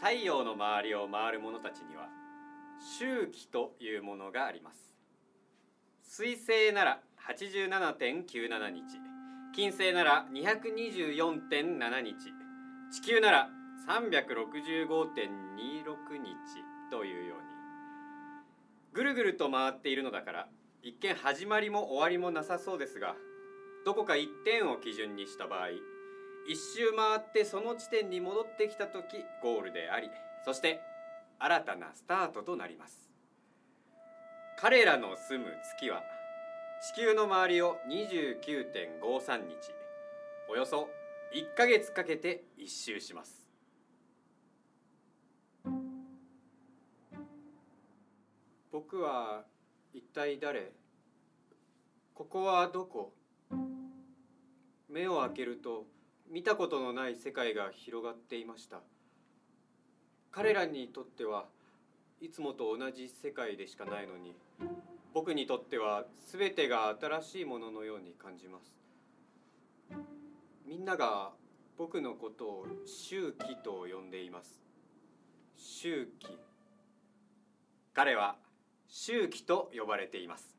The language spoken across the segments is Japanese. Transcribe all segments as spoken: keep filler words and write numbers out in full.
太陽の周りを回る者たちには周期というものがあります。水星なら はちじゅうななてんきゅうなな 日、金星なら にひゃくにじゅうよんてんなな 日、地球なら さんびゃくろくじゅうごてんにじゅうろく 日というようにぐるぐると回っているのだから、一見始まりも終わりもなさそうですが、どこか一点を基準にした場合、一周回ってその地点に戻ってきたときゴールであり、そして新たなスタートとなります。彼らの住む月は地球の周りを にじゅうきゅうてんごさん 日、およそいっかげつかけて一周します。僕は一体誰？ここはどこ？目を開けると見たことのない世界が広がっていました。彼らにとってはいつもと同じ世界でしかないのに、僕にとっては全てが新しいもののように感じます。みんなが僕のことを周期と呼んでいます。周期。彼は周期と呼ばれています。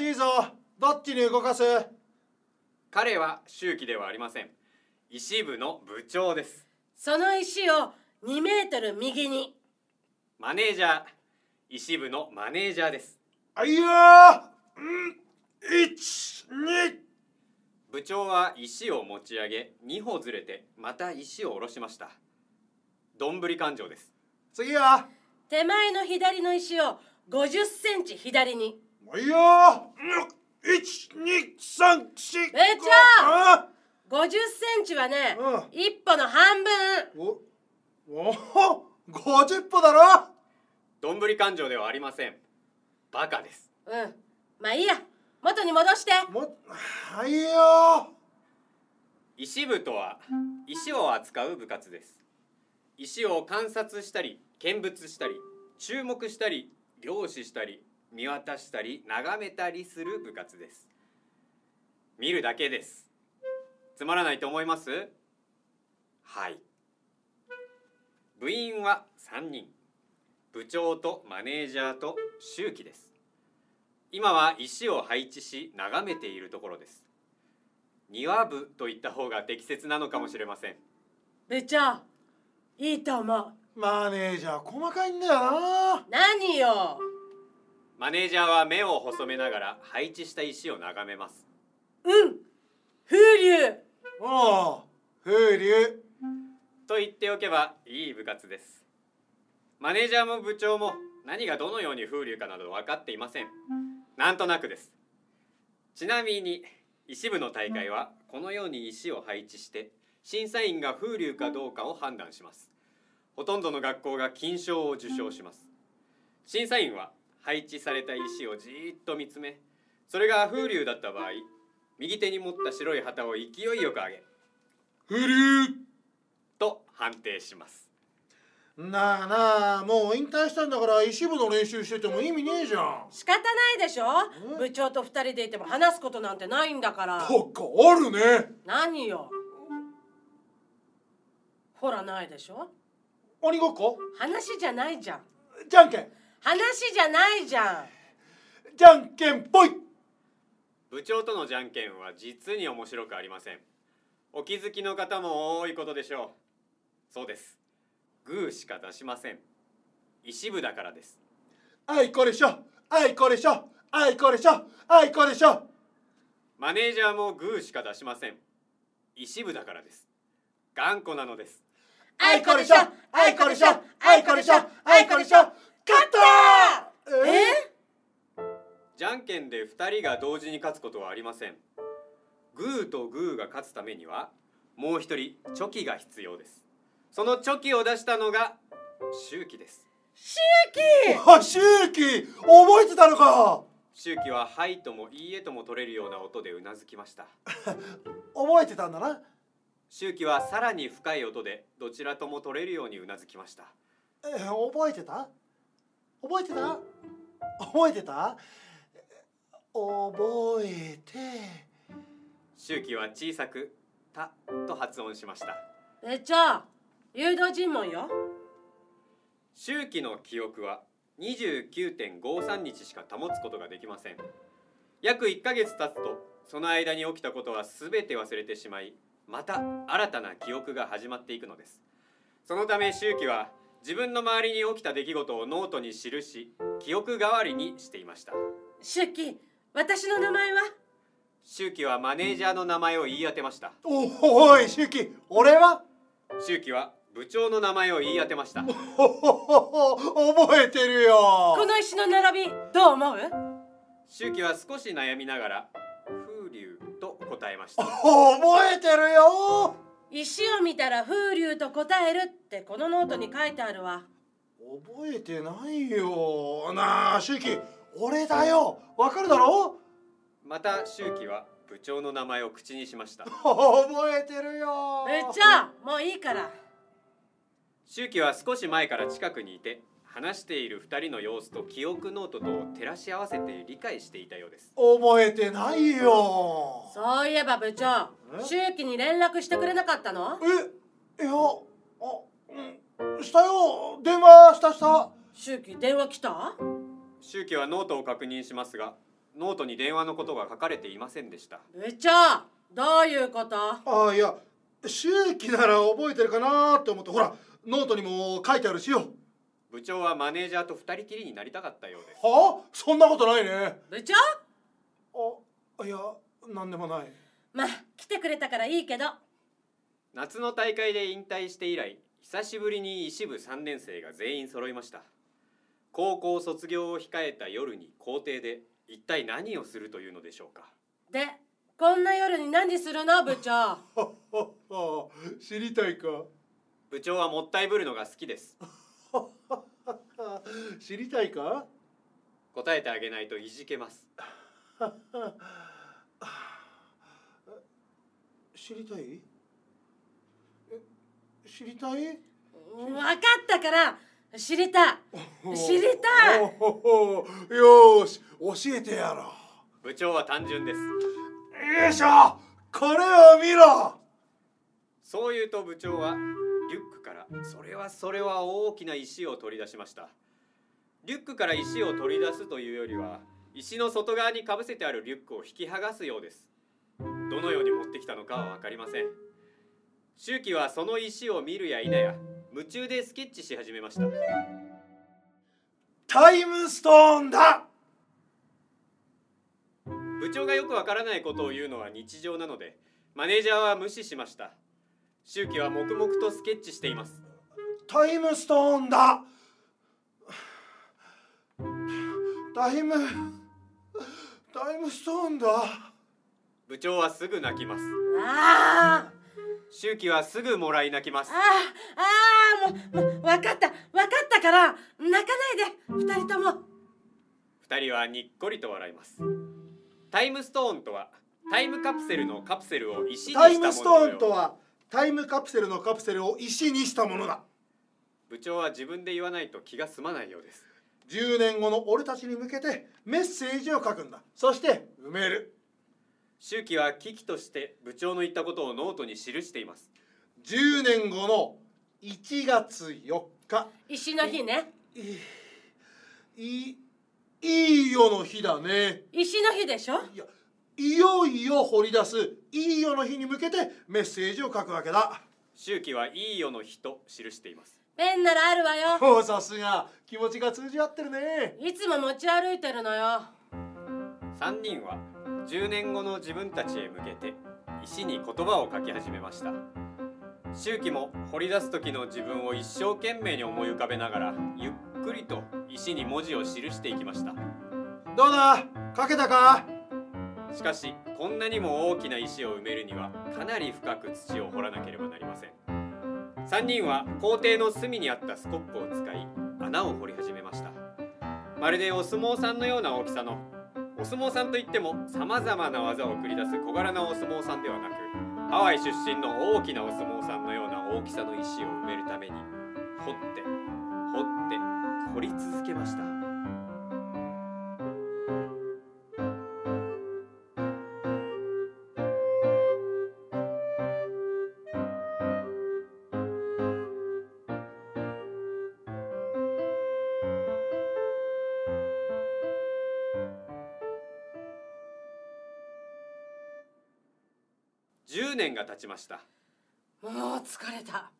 いいぞ、どっちに動かす？彼は周期ではありません。石部の部長です。その石をにメートル右に。マネージャー、石部のマネージャーです。あいやー、いち、に。部長は石を持ち上げ、にほずれてまた石を下ろしました。どんぶり勘定です。次は手前の左の石をごじゅっセンチ左に。もういいよー、いち、に、さん、し、ご。部長、ごじゅっセンチはね、うん、いっぽの半分。おお、ごじゅっぽだろ。どんぶり勘定ではありません。バカです。うん、まあいいや、元に戻して。もはいよ。石部とは石を扱う部活です。石を観察したり、見物したり、注目したり、凝視したり、見渡したり、眺めたりする部活です。見るだけです。つまらないと思います？はい。部員はさんにん、部長とマネージャーと周期です。今は石を配置し眺めているところです。庭部といった方が適切なのかもしれません。部長、いいと思う。マネージャー細かいんだよな。何よ。マネージャーは目を細めながら配置した石を眺めます。うん、風流。ああ、風流。と言っておけばいい部活です。マネージャーも部長も何がどのように風流かなど分かっていません。なんとなくです。ちなみに、石部の大会はこのように石を配置して、審査員が風流かどうかを判断します。ほとんどの学校が金賞を受賞します。審査員は配置された石をじーっと見つめ、それが風流だった場合、右手に持った白い旗を勢いよく上げ、風流と判定します。なあなあ、もう引退したんだから石部の練習してても意味ねえじゃん。仕方ないでしょ、部長と二人でいても話すことなんてないんだから。そっか、あるね。何よ。ほら、ないでしょ。鬼ごっこ。話じゃないじゃん。じゃんけん。話じゃないじゃん。じゃんけんぽい。部長とのじゃんけんは実に面白くありません。お気づきの方も多いことでしょう。そうです、グーしか出しません。石部だからです。あいこでしょ、あいこでしょ、あいこでしょ、あいこでしょ。マネージャーもグーしか出しません。石部だからです。頑固なのです。あいこでしょ、あいこでしょ、あいこでしょ、あいこでしょ。勝ったー！え？何件でふたりが同時に勝つことはありません。グーとグーが勝つためにはもう一人チョキが必要です。そのチョキを出したのが周期です。周期、あ、周期覚えてたのか。周期ははいともいいえとも取れるような音でうなずきました。覚えてたんだな。周期はさらに深い音でどちらとも取れるようにうなずきました。え、覚えてた覚えてた覚えてた覚えて。周期は小さくたと発音しました。え、じゃあ誘導尋問よ。周期の記憶は にじゅうきゅうてんごさん 日しか保つことができません。約いっかげつ経つとその間に起きたことは全て忘れてしまい、また新たな記憶が始まっていくのです。そのため周期は自分の周りに起きた出来事をノートに記し、記憶代わりにしていました。周期、私の名前は。周期はマネージャーの名前を言い当てました。お、おい周期、俺は。周期は部長の名前を言い当てました。おおお、覚えてるよ。この石の並びどう思う？周期は少し悩みながら風流と答えました。お、覚えてるよ。石を見たら風流と答えるってこのノートに書いてあるわ。覚えてないよ。なあ周期、俺だよ。わかるだろう。また周期は部長の名前を口にしました。覚えてるよ。部長、もういいから。周期は少し前から近くにいて、話しているふたりの様子と記憶ノートとを照らし合わせて理解していたようです。覚えてないよ。そういえば部長、周期に連絡してくれなかったの？え、いや、あ、うん、したよ。電話したした。周期、電話来た？周期はノートを確認しますが、ノートに電話のことが書かれていませんでした。部長、どういうこと？ああ、いや、周期なら覚えてるかなって思って、ほらノートにも書いてあるしよ。部長はマネージャーと二人きりになりたかったようです。はあ、そんなことないね。部長？あ、いや、なんでもない。まあ、来てくれたからいいけど。夏の大会で引退して以来、久しぶりに石部さんねん生が全員揃いました。高校卒業を控えた夜に校庭で一体何をするというのでしょうか。で、こんな夜に何するの部長？知りたいか。部長はもったいぶるのが好きです。知りたいか？答えてあげないといじけます。知りたい？知りたい？分かったから。知りたい、知りたい。よし、教えてやろう。部長は単純です。よいしょ、これを見ろ。そう言うと部長はリュックからそれはそれは大きな石を取り出しました。リュックから石を取り出すというよりは、石の外側にかぶせてあるリュックを引き剥がすようです。どのように持ってきたのかは分かりません。周期はその石を見るや否や夢中でスケッチし始めました。タイムストーンだ。部長がよくわからないことを言うのは日常なので、マネージャーは無視しました。周期は黙々とスケッチしています。タイムストーンだ。タイムタイムストーンだ。部長はすぐ泣きます。ああ、周期はすぐもらい泣きます。ああ、ああ、もう、もう、わかった、わかったから、泣かないで、二人とも。二人はにっこりと笑います。タイムストーンとは、タイムカプセルのカプセルを石にしたものよ。タイムストーンとは、タイムカプセルのカプセルを石にしたものだ。部長は自分で言わないと気が済まないようです。じゅうねんごの俺たちに向けてメッセージを書くんだ。そして埋める。周期は危機として部長の言ったことをノートに記しています。じゅうねんごのいちがつよっか、石の日ね。いいいいよの日だね。石の日でしょ。いや、いよいよ掘り出すいいよの日に向けてメッセージを書くわけだ。周期はいいよの日と記しています。ペンならあるわよ。おお、さすが、気持ちが通じ合ってるね。いつも持ち歩いてるのよ。さんにんはじゅうねんごの自分たちへ向けて石に言葉を書き始めました。周期も掘り出す時の自分を一生懸命に思い浮かべながら、ゆっくりと石に文字を記していきました。どうだ？書けたか？しかしこんなにも大きな石を埋めるにはかなり深く土を掘らなければなりません。さんにんは校庭の隅にあったスコップを使い穴を掘り始めました。まるでお相撲さんのような大きさの、お相撲さんといってもさまざまな技を繰り出す小柄なお相撲さんではなく、ハワイ出身の大きなお相撲さんのような大きさの石を埋めるために掘って掘って掘り続けました。じゅうねんが経ちました。もう疲れた。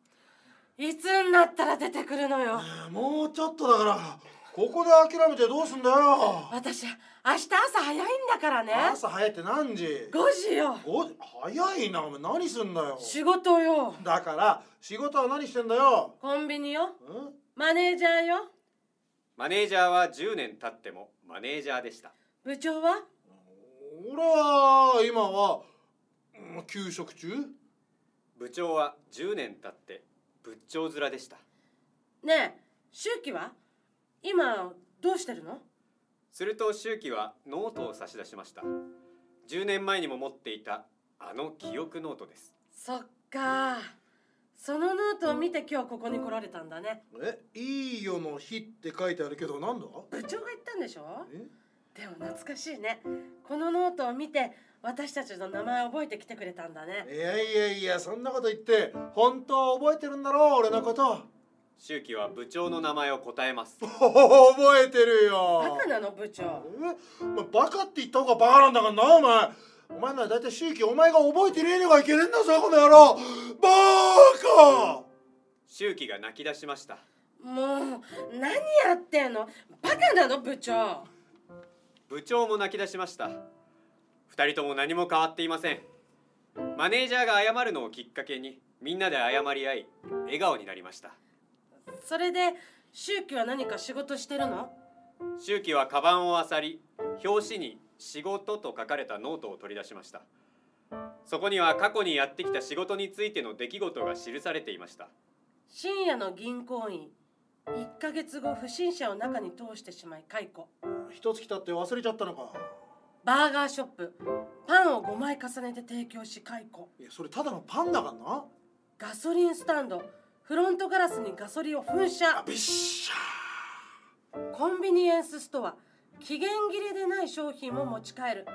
いつになったら出てくるのよ。もうちょっとだから、ここで諦めてどうすんだよ。私明日朝早いんだからね。朝早いって何時？ごじよ。ごじ早いな。お前何すんだよ。仕事よ。だから仕事は何してんだよ。コンビニよ。ん？マネージャーよ。マネージャーはじゅうねん経ってもマネージャーでした。部長は？俺は今は休職中。部長はじゅうねん経って部長面でした。ねえ、周期は今どうしてるの？すると周期はノートを差し出しました。じゅうねんまえにも持っていたあの記憶ノートです。そっか、そのノートを見て今日ここに来られたんだね。え、いいよの日って書いてあるけどなんだ？部長が言ったんでしょ。えでも懐かしいね。このノートを見て私たちの名前覚えてきてくれたんだね。いやいやいや、そんなこと言って本当覚えてるんだろう、俺のこと。周期は部長の名前を答えます。覚えてるよ。バカなの部長。え、まあ、バカって言った方がバカなんだからな。お前お前ならだいたい周期お前が覚えてねえのがいけねえんだぞこの野郎。バカ。周期が泣き出しました。もう何やってんの。バカなの部長。部長も泣き出しました。二人とも何も変わっていません。マネージャーが謝るのをきっかけにみんなで謝り合い笑顔になりました。それで周期は何か仕事してるの？周期はカバンを漁り、表紙に仕事と書かれたノートを取り出しました。そこには過去にやってきた仕事についての出来事が記されていました。深夜の銀行員、いっかげつご不審者を中に通してしまい解雇。一月経って忘れちゃったのか。バーガーショップ、パンをごまい重ねて提供し解雇。いや、それただのパンだからな。ガソリンスタンド、フロントガラスにガソリンを噴射。びっしゃー。コンビニエンスストア、期限切れでない商品も持ち帰る。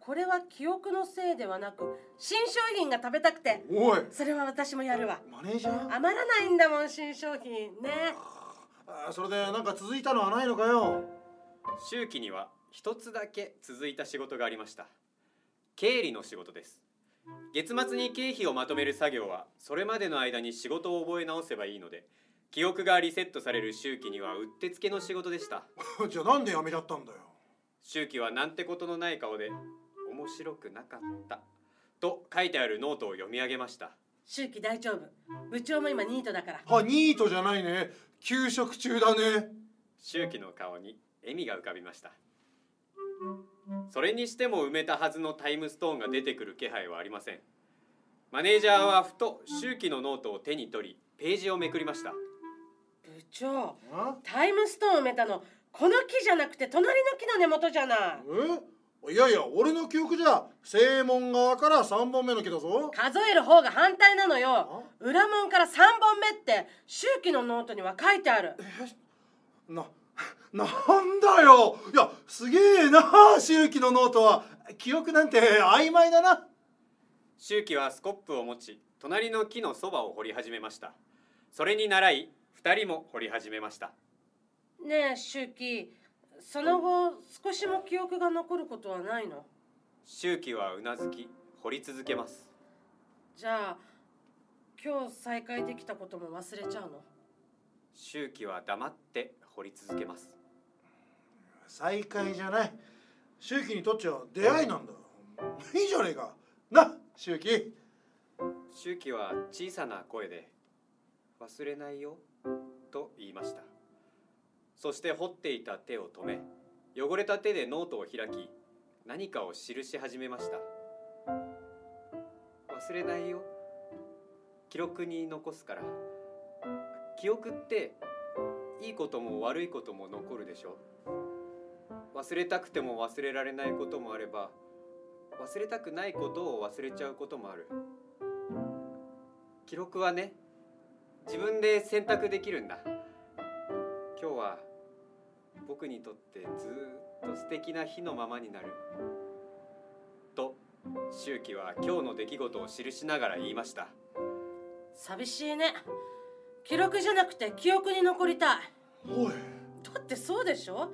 これは記憶のせいではなく新商品が食べたくて。おい、それは私もやるわ。マネージャー？余らないんだもん新商品ね。あ、それでなんか続いたのはないのかよ。周期には一つだけ続いた仕事がありました。経理の仕事です。月末に経費をまとめる作業はそれまでの間に仕事を覚え直せばいいので、記憶がリセットされる周期にはうってつけの仕事でした。じゃあなんで辞めちゃったんだよ。周期はなんてことのない顔で、面白くなかったと書いてあるノートを読み上げました。周期大丈夫、部長も今ニートだから。あ、ニートじゃないね、休職中だね。周期の顔に笑みが浮かびました。それにしても埋めたはずのタイムストーンが出てくる気配はありません。マネージャーはふと周期のノートを手に取りページをめくりました。部長、タイムストーンを埋めたのこの木じゃなくて隣の木の根元じゃない。え？いやいや、俺の記憶じゃ正門側からさんぼんめの木だぞ。数える方が反対なのよ。裏門からさんぼんめって周期のノートには書いてある。えななんだよ。いや、すげえな、周期のノートは。記憶なんて曖昧だな。周期はスコップを持ち隣の木のそばを掘り始めました。それに倣いふたりも掘り始めました。ねえ周期、その後少しも記憶が残ることはないの？周期はうなずき掘り続けます。じゃあ今日再会できたことも忘れちゃうの？周期は黙って掘り続けます。再会じゃない、周期にとっちゃ出会いなんだ。いいじゃねえかな、周期。周期は小さな声で忘れないよと言いました。そして掘っていた手を止め汚れた手でノートを開き、何かを記し始めました。忘れないよ。記録に残すから。記憶っていいことも悪いことも残るでしょ。忘れたくても忘れられないこともあれば、忘れたくないことを忘れちゃうこともある。記録はね、自分で選択できるんだ。今日は僕にとってずっと素敵な日のままになると周期は今日の出来事を記しながら言いました。寂しいね。記録じゃなくて記憶に残りたい。おい、だってそうでしょ。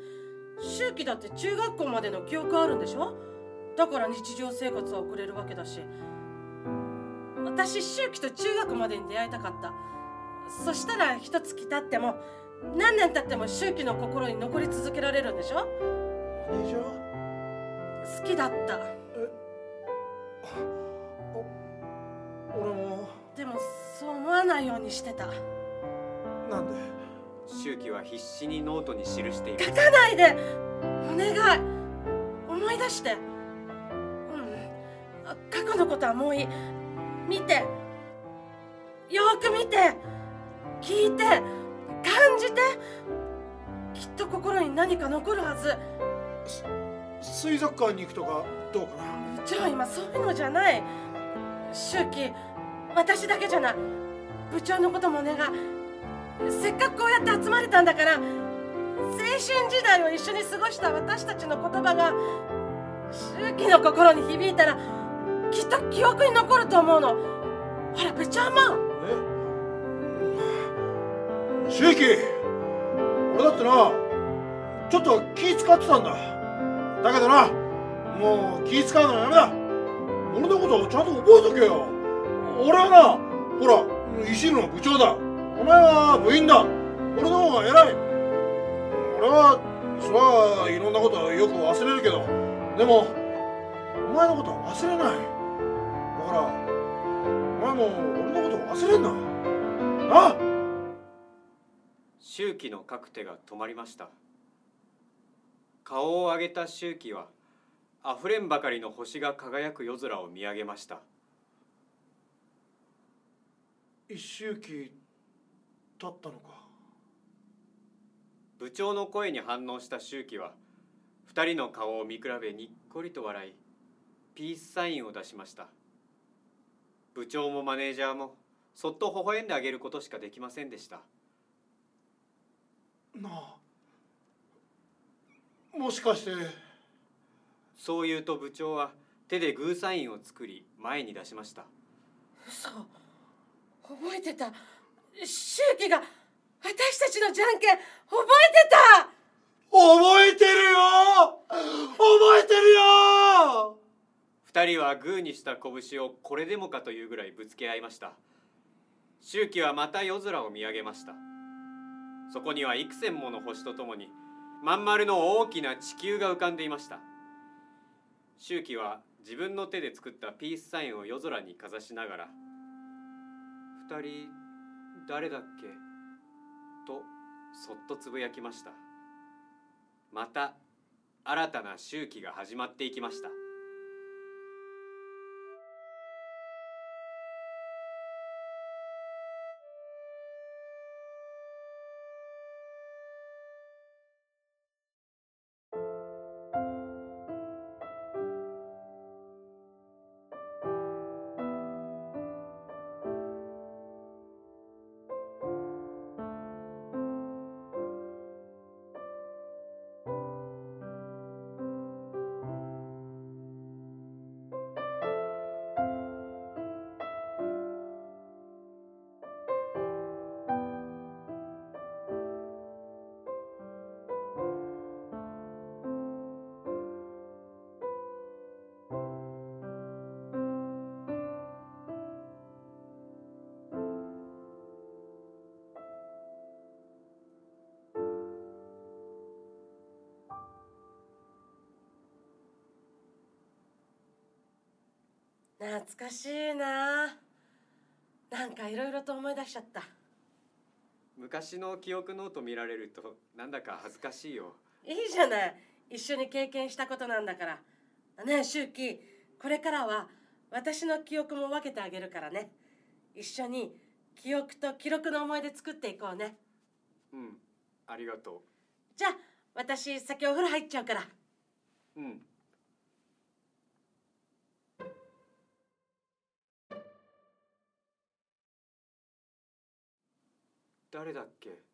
周期だって中学校までの記憶あるんでしょ。だから日常生活は送れるわけだし、私周期と中学までに出会いたかった。そしたら一月経っても何年経っても周期の心に残り続けられるんでしょ。でしょ。好きだった。えお俺も。でもそう思わないようにしてた。なんで。周期は必死にノートに記している。書かないでお願い。思い出して。うん。過去のことはもういい。見て、よく見て、聞いて、感じて、きっと心に何か残るはず。水族館に行くとかどうかな。部長、今そういうのじゃない。周期、私だけじゃない。部長のこともお願い。せっかくこうやって集まれたんだから、青春時代を一緒に過ごした私たちの言葉が周期の心に響いたらきっと記憶に残ると思うの。ほら部長も。え、周期、俺だってな、ちょっと気使ってたんだ。だけどな、もう気使うのやめだ。俺のことちゃんと覚えとけよ。俺はな、ほら石井の部長だ。お前は部員だ。俺の方が偉い。俺はそらいろんなことはよく忘れるけど、でもお前のことは忘れない。だから、お前も俺のこと忘れんな。な。周期の書く手が止まりました。顔を上げた周期は、あふれんばかりの星が輝く夜空を見上げました。一周期経ったのか。部長の声に反応した周期は、二人の顔を見比べにっこりと笑い、ピースサインを出しました。部長もマネージャーもそっと微笑んであげることしかできませんでした。なあ、もしかして。そう言うと部長は手でグーサインを作り前に出しました。嘘、覚えてた。周期が私たちのじゃんけん覚えてた。覚えてるよ。覚えてるよ。二人はグーにした拳をこれでもかというぐらいぶつけ合いました。周期はまた夜空を見上げました。そこには幾千もの星とともに、まん丸の大きな地球が浮かんでいました。周期は自分の手で作ったピースサインを夜空にかざしながら、二人誰だっけとそっとつぶやきました。また新たな周期が始まっていきました。懐かしいな。なんかいろいろと思い出しちゃった。昔の記憶ノート見られるとなんだか恥ずかしいよ。いいじゃない、一緒に経験したことなんだから。ねえ、周期、これからは私の記憶も分けてあげるからね。一緒に記憶と記録の思い出作っていこうね。うん、ありがとう。じゃあ、私先お風呂入っちゃうから。うん。誰だっけ？